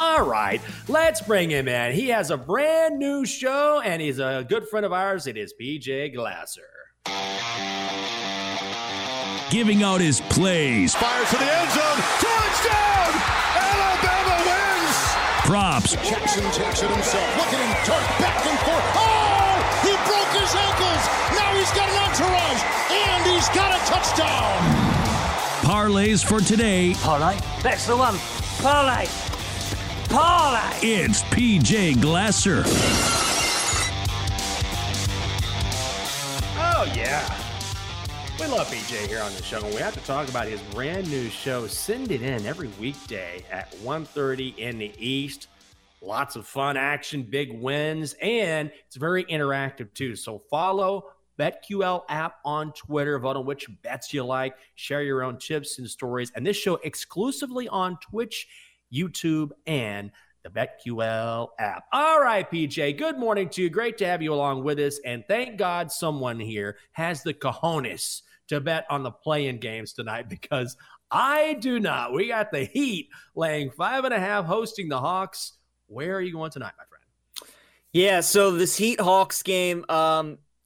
All right, let's bring him in. He has a brand new show, and he's a good friend of ours. It is PJ Glasser. Giving out his plays. Fires to the end zone. Touchdown! Alabama wins! Props. Jackson himself. Look at him turn back and forth. Oh! He broke his ankles. Now he's got an entourage. And he's got a touchdown. Parlays for today. Parlay. That's the one. Parlay. Paula. It's PJ Glasser. Oh, yeah. We love PJ here on the show, and we have to talk about his brand new show, Send It In, every weekday at 1:30 in the East. Lots of fun action, big wins, and it's very interactive, too. So follow BetQL app on Twitter. Vote on which bets you like. Share your own tips and stories. And this show exclusively on Twitch, YouTube, and the BetQL app. All right, PJ, good morning to you. Great to have you along with us. And thank God someone here has the cojones to bet on the play-in games tonight, because I do not. We got the Heat laying 5.5, hosting the Hawks. Where are you going tonight, my friend? Yeah, so this Heat-Hawks game,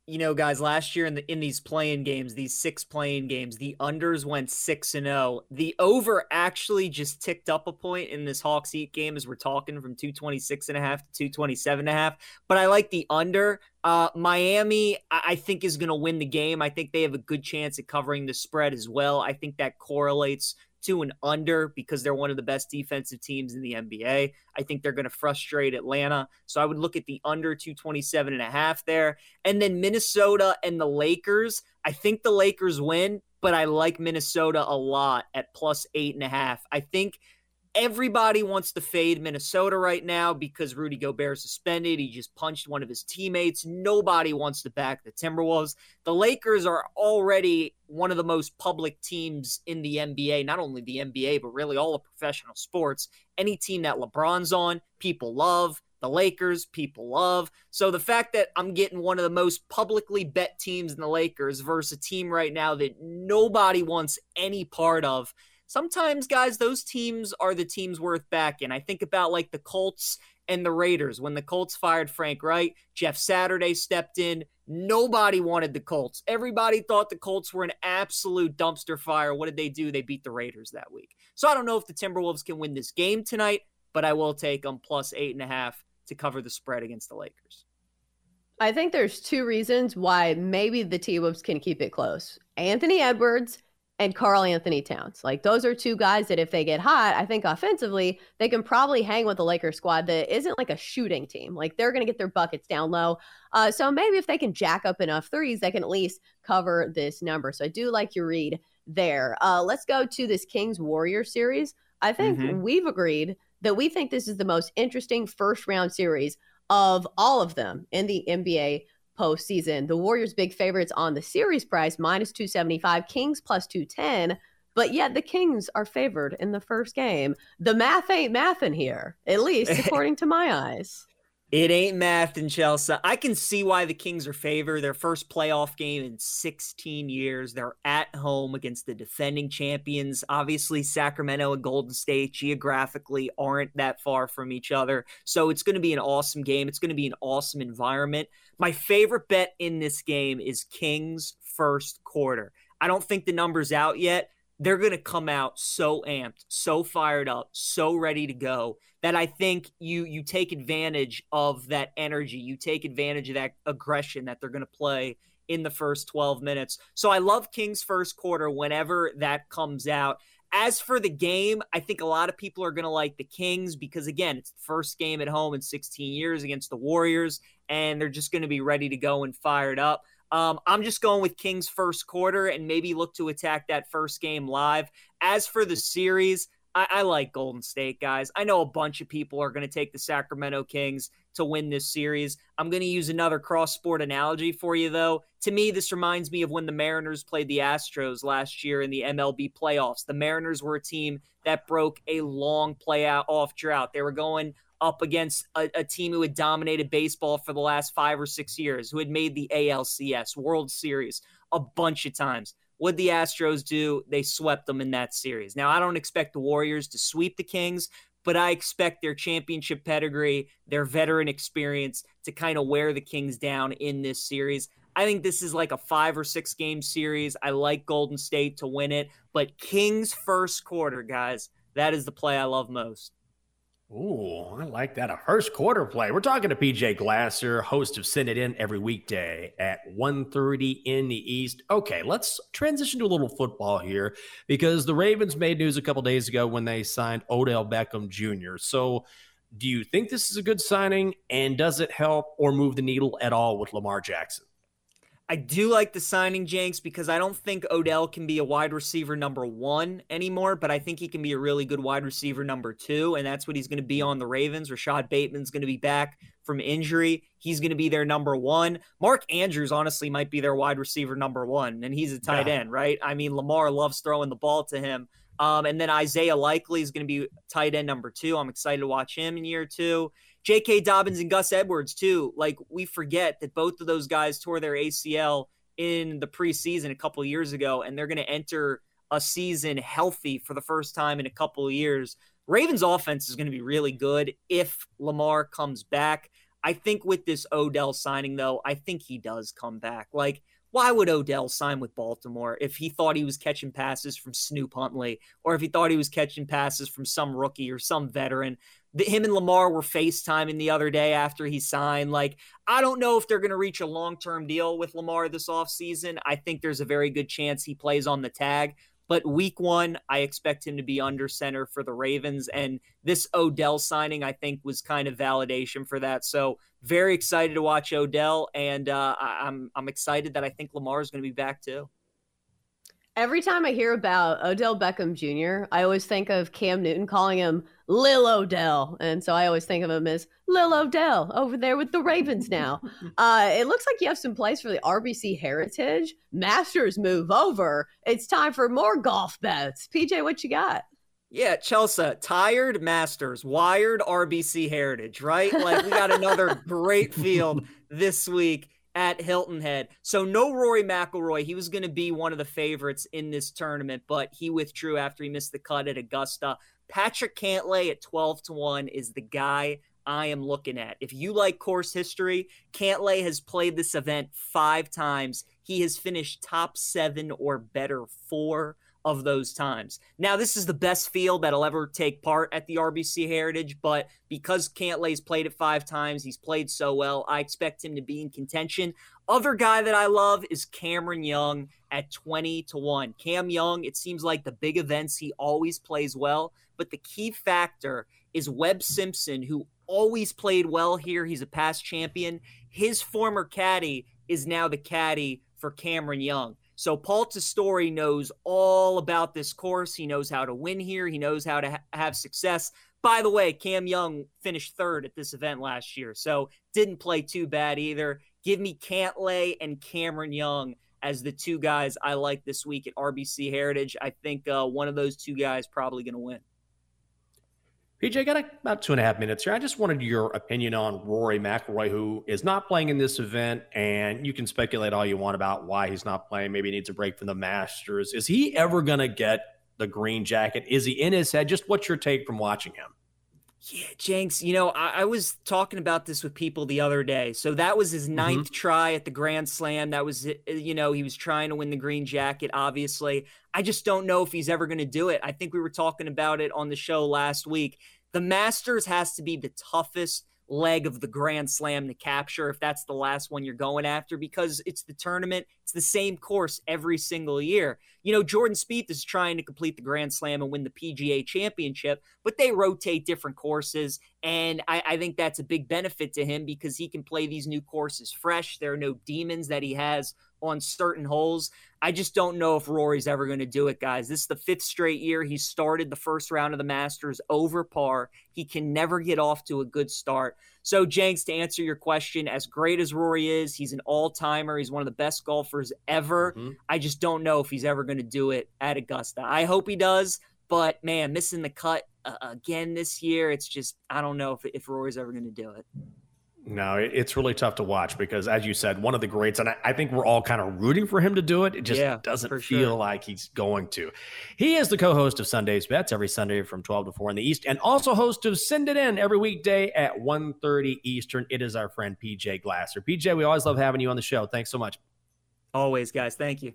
you know, guys, last year in these play-in games, these 6 play-in games, the unders went 6-0. The over actually just ticked up a point in this Hawks Heat game, as we're talking, from 226.5 to 227.5. But I like the under. Miami, I think, is going to win the game. I think they have a good chance at covering the spread as well. I think that correlates to an under because they're one of the best defensive teams in the NBA. I think they're going to frustrate Atlanta. So I would look at the under 227.5 there. And then Minnesota and the Lakers. I think the Lakers win, but I like Minnesota a lot at +8.5. I think everybody wants to fade Minnesota right now because Rudy Gobert is suspended. He just punched one of his teammates. Nobody wants to back the Timberwolves. The Lakers are already one of the most public teams in the NBA, not only the NBA, but really all of professional sports. Any team that LeBron's on, people love. The Lakers, people love. So the fact that I'm getting one of the most publicly bet teams in the Lakers versus a team right now that nobody wants any part of. Sometimes, guys, those teams are the teams worth backing. I think about like the Colts and the Raiders. When the Colts fired Frank Wright, Jeff Saturday stepped in. Nobody wanted the Colts. Everybody thought the Colts were an absolute dumpster fire. What did they do? They beat the Raiders that week. So I don't know if the Timberwolves can win this game tonight, but I will take them +8.5 to cover the spread against the Lakers. I think there's two reasons why maybe the T-Wolves can keep it close. Anthony Edwards and Karl-Anthony Towns. Like, those are two guys that if they get hot, I think offensively, they can probably hang with the Lakers squad that isn't like a shooting team. Like, they're going to get their buckets down low. So maybe if they can jack up enough threes, they can at least cover this number. So I do like your read there. Let's go to this Kings-Warriors series. I think we've agreed that we think this is the most interesting first-round series of all of them in the NBA postseason. The Warriors big favorites on the series price, -275, Kings +210, but yet the Kings are favored in the first game. The math ain't math in here, at least according to my eyes. It ain't math in Chelsea. I can see why the Kings are favored. Their first playoff game in 16 years. They're at home against the defending champions. Obviously, Sacramento and Golden State geographically aren't that far from each other. So it's going to be an awesome game. It's going to be an awesome environment. My favorite bet in this game is Kings first quarter. I don't think the number's out yet. they're going to come out so amped, so fired up, so ready to go that I think you take advantage of that energy. You take advantage of that aggression that they're going to play in the first 12 minutes. So I love King's first quarter whenever that comes out. As for the game, I think a lot of people are going to like the Kings because, again, it's the first game at home in 16 years against the Warriors, and they're just going to be ready to go and fired up. I'm just going with Kings first quarter and maybe look to attack that first game live. As for the series, I like Golden State, guys. I know a bunch of people are going to take the Sacramento Kings to win this series. I'm going to use another cross-sport analogy for you, though. To me, this reminds me of when the Mariners played the Astros last year in the MLB playoffs. The Mariners were a team that broke a long playoff drought. They were going up against a team who had dominated baseball for the last 5 or 6 years, who had made the ALCS World Series a bunch of times. What the Astros do, they swept them in that series. Now, I don't expect the Warriors to sweep the Kings, but I expect their championship pedigree, their veteran experience to kind of wear the Kings down in this series. I think this is like a 5 or 6 game series. I like Golden State to win it, but Kings first quarter, guys, that is the play I love most. Ooh, I like that. A first quarter play. We're talking to PJ Glasser, host of Send It In every weekday at 1:30 in the East. Okay, let's transition to a little football here because the Ravens made news a couple days ago when they signed Odell Beckham Jr. So do you think this is a good signing, and does it help or move the needle at all with Lamar Jackson? I do like the signing, Jenks, because I don't think Odell can be a wide receiver number one anymore, but I think he can be a really good wide receiver number two, and that's what he's going to be on the Ravens. Rashad Bateman's going to be back from injury. He's going to be their number one. Mark Andrews, honestly, might be their wide receiver number one, and he's a tight end, right? I mean, Lamar loves throwing the ball to him. And then Isaiah Likely is going to be tight end number two. I'm excited to watch him in year two. J.K. Dobbins and Gus Edwards, too. Like, we forget that both of those guys tore their ACL in the preseason a couple of years ago, and they're going to enter a season healthy for the first time in a couple of years. Ravens offense is going to be really good if Lamar comes back. I think with this Odell signing, though, I think he does come back. Like, why would Odell sign with Baltimore if he thought he was catching passes from Snoop Huntley or if he thought he was catching passes from some rookie or some veteran? Him and Lamar were FaceTiming the other day after he signed. Like, I don't know if they're going to reach a long-term deal with Lamar this offseason. I think there's a very good chance he plays on the tag. But week one, I expect him to be under center for the Ravens. And this Odell signing, I think, was kind of validation for that. So very excited to watch Odell. And I'm excited that I think Lamar is going to be back, too. Every time I hear about Odell Beckham Jr., I always think of Cam Newton calling him Lil Odell. And so I always think of him as Lil Odell over there with the Ravens now. It looks like you have some plays for the RBC Heritage. Masters move over. It's time for more golf bets. PJ, what you got? Yeah, Chelsea, tired Masters, wired RBC Heritage, right? Like, we got another great field this week at Hilton Head. So no Rory McIlroy. He was going to be one of the favorites in this tournament, but he withdrew after he missed the cut at Augusta. Patrick Cantlay at 12-1 is the guy I am looking at. If you like course history, Cantlay has played this event 5 times. He has finished top 7 or better 4 of those times. Now, this is the best field that'll ever take part at the RBC Heritage, but because Cantlay's played it 5 times, he's played so well, I expect him to be in contention. Other guy that I love is Cameron Young at 20-1. Cam Young, it seems like the big events, he always plays well, but the key factor is Webb Simpson, who always played well here. He's a past champion. His former caddy is now the caddy for Cameron Young. So Paul Testori knows all about this course. He knows how to win here. He knows how to have success. By the way, Cam Young finished 3rd at this event last year, so didn't play too bad either. Give me Cantlay and Cameron Young as the 2 guys I like this week at RBC Heritage. I think one of those 2 guys probably going to win. PJ, I got about 2.5 minutes here. I just wanted your opinion on Rory McIlroy, who is not playing in this event, and you can speculate all you want about why he's not playing. Maybe he needs a break from the Masters. Is he ever going to get the green jacket? Is he in his head? Just what's your take from watching him? Yeah, Jenks, you know, I was talking about this with people the other day. So that was his ninth try at the Grand Slam. That was, you know, he was trying to win the green jacket, obviously. I just don't know if he's ever going to do it. I think we were talking about it on the show last week. The Masters has to be the toughest leg of the Grand Slam to capture if that's the last one you're going after, because it's the tournament. It's the same course every single year. You know, Jordan Spieth is trying to complete the Grand Slam and win the PGA Championship, but they rotate different courses, and I think that's a big benefit to him because he can play these new courses fresh. There are no demons that he has on certain holes. I just don't know if Rory's ever going to do it, guys. This is the fifth straight year he started the first round of the Masters over par. He can never get off to a good start. So, Jenks, to answer your question, as great as Rory is, he's an all-timer. He's one of the best golfers ever. I just don't know if he's ever going to do it at Augusta. I hope he does, but, man, missing the cut again this year, it's just I don't know if Rory's ever going to do it. No, it's really tough to watch because, as you said, one of the greats, and I think we're all kind of rooting for him to do it. It just doesn't feel like he's going to. He is the co-host of Sunday's Bets every Sunday from 12 to 4 in the East, and also host of Send It In every weekday at 1:30 Eastern. It is our friend PJ Glasser. PJ, we always love having you on the show. Thanks so much. Always, guys. Thank you.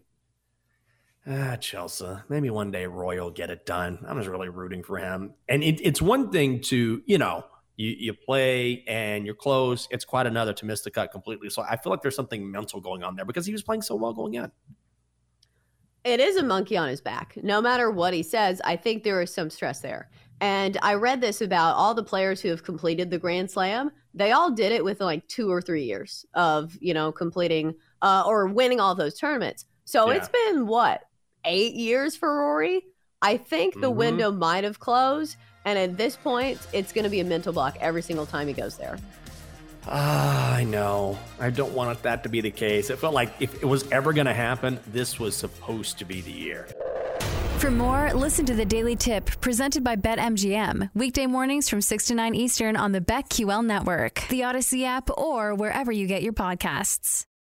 Chelsea, maybe one day Roy will get it done. I'm just really rooting for him. And it's one thing to, you know, You play and you're close. It's quite another to miss the cut completely. So I feel like there's something mental going on there because he was playing so well going in. It is a monkey on his back. No matter what he says, I think there is some stress there. And I read this about all the players who have completed the Grand Slam. They all did it within like 2 or 3 years of, you know, completing or winning all those tournaments. So it's been, what, 8 years for Rory? I think the window might have closed. And at this point, it's going to be a mental block every single time he goes there. I know. I don't want that to be the case. It felt like if it was ever going to happen, this was supposed to be the year. For more, listen to the Daily Tip presented by BetMGM. Weekday mornings from 6 to 9 Eastern on the BetQL network, the Odyssey app, or wherever you get your podcasts.